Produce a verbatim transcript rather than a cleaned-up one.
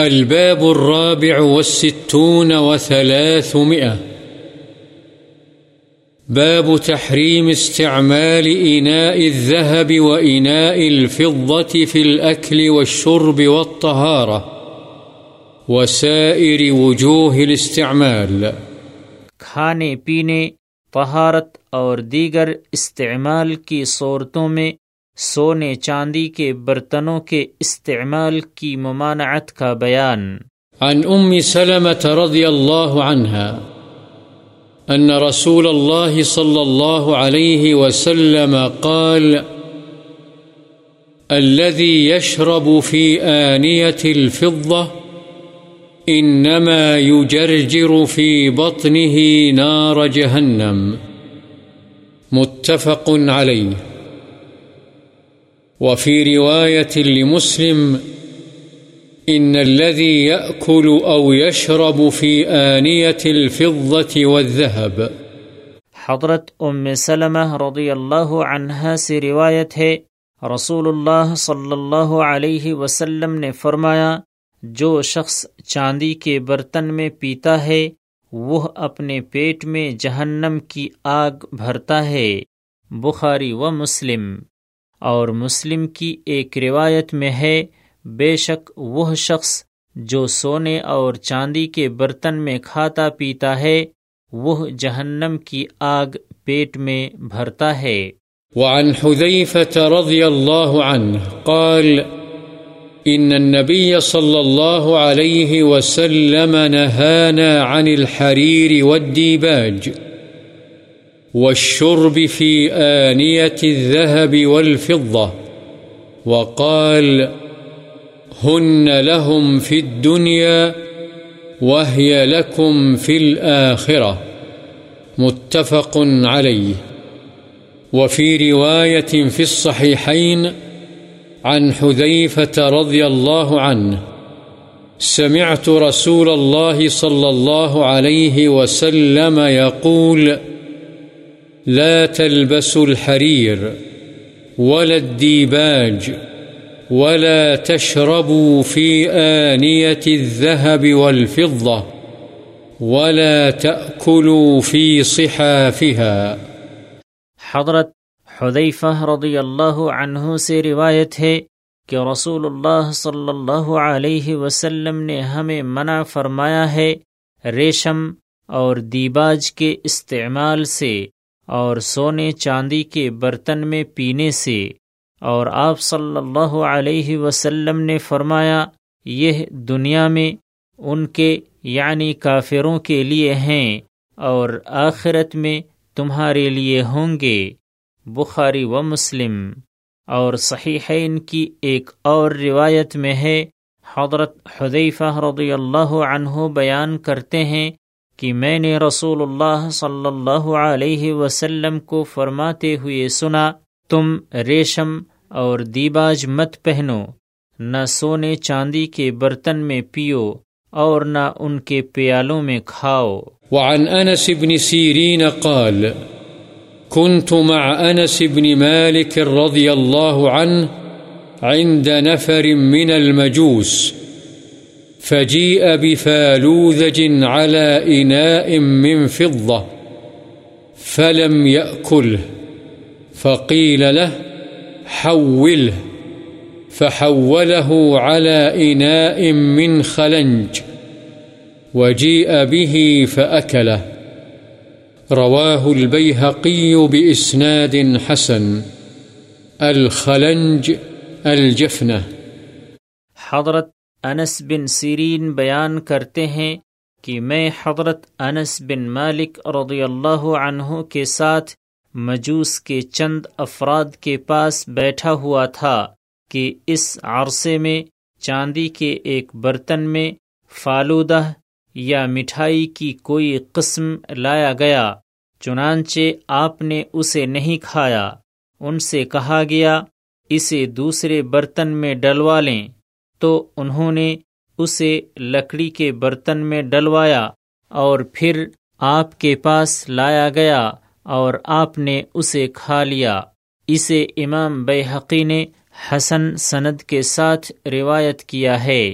الباب الرابع والستون وثلاثمائة باب تحريم استعمال إناء الذهب وإناء الفضة في الأكل والشرب والطهارة وسائر وجوه الاستعمال کھانے پینے، طہارت اور دیگر استعمال کی صورتوں میں سونے چاندی کے برتنوں کے استعمال کی ممانعت کا بیان۔ عن ام سلمة رضی اللہ عنها ان رسول اللہ صلی اللہ علیہ وسلم قال الذي يشرب في آنية الفضة انما يجرجر في بطنه نار جهنم متفق علیہ۔ وفي رواية لمسلم إن الذي يأكل أو يشرب في آنية الفضة والذهب۔ حضرت ام سلمہ رضی اللہ عنہا سے روایت ہے، رسول اللہ صلی اللہ علیہ وسلم نے فرمایا، جو شخص چاندی کے برتن میں پیتا ہے وہ اپنے پیٹ میں جہنم کی آگ بھرتا ہے۔ بخاری و مسلم۔ اور مسلم کی ایک روایت میں ہے، بے شک وہ شخص جو سونے اور چاندی کے برتن میں کھاتا پیتا ہے وہ جہنم کی آگ پیٹ میں بھرتا ہے۔ وعن حذیفۃ رضی اللہ عنہ قال ان النبی صلی اللہ علیہ وسلم نہانا عن الحریر والدیباج والشرب في آنية الذهب والفضة وقال هن لهم في الدنيا وهي لكم في الآخرة متفق عليه۔ وفي رواية في الصحيحين عن حذيفة رضي الله عنه سمعت رسول الله صلى الله عليه وسلم يقول لا تلبسوا الحرير ولا الديباج ولا تشربوا في آنية الذهب والفضة ولا تأكلوا في صحافها۔ حضرت حذیفہ رضی اللہ عنہ سے روایت ہے کہ رسول اللہ صلی اللہ علیہ وسلم نے ہمیں منع فرمایا ہے ریشم اور دیباج کے استعمال سے اور سونے چاندی کے برتن میں پینے سے، اور آپ صلی اللہ علیہ وسلم نے فرمایا یہ دنیا میں ان کے یعنی کافروں کے لیے ہیں اور آخرت میں تمہارے لیے ہوں گے۔ بخاری و مسلم۔ اور صحیحین کی ایک اور روایت میں ہے، حضرت حذیفہ رضی اللہ عنہ بیان کرتے ہیں کہ میں نے رسول اللہ صلی اللہ علیہ وسلم کو فرماتے ہوئے سنا، تم ریشم اور دیباج مت پہنو، نہ سونے چاندی کے برتن میں پیو اور نہ ان کے پیالوں میں کھاؤ۔ وعن انس بن سیرین قال كنت مع انس بن مالک رضی اللہ عنہ عند نفر من المجوس فجيء بفالوذج على إناء من فضة فلم يأكله فقيل له حوله فحوله على إناء من خلنج وجيء به فأكله رواه البيهقي بإسناد حسن۔ الخلنج الجفنة۔ حضرت انس بن سیرین بیان کرتے ہیں کہ میں حضرت انس بن مالک رضی اللہ عنہ کے ساتھ مجوس کے چند افراد کے پاس بیٹھا ہوا تھا کہ اس عرصے میں چاندی کے ایک برتن میں فالودہ یا مٹھائی کی کوئی قسم لایا گیا، چنانچہ آپ نے اسے نہیں کھایا۔ ان سے کہا گیا اسے دوسرے برتن میں ڈلوا لیں، تو انہوں نے اسے لکڑی کے برتن میں ڈلوایا اور پھر آپ کے پاس لایا گیا اور آپ نے اسے کھا لیا۔ اسے امام بیہقی نے حسن سند کے ساتھ روایت کیا ہے۔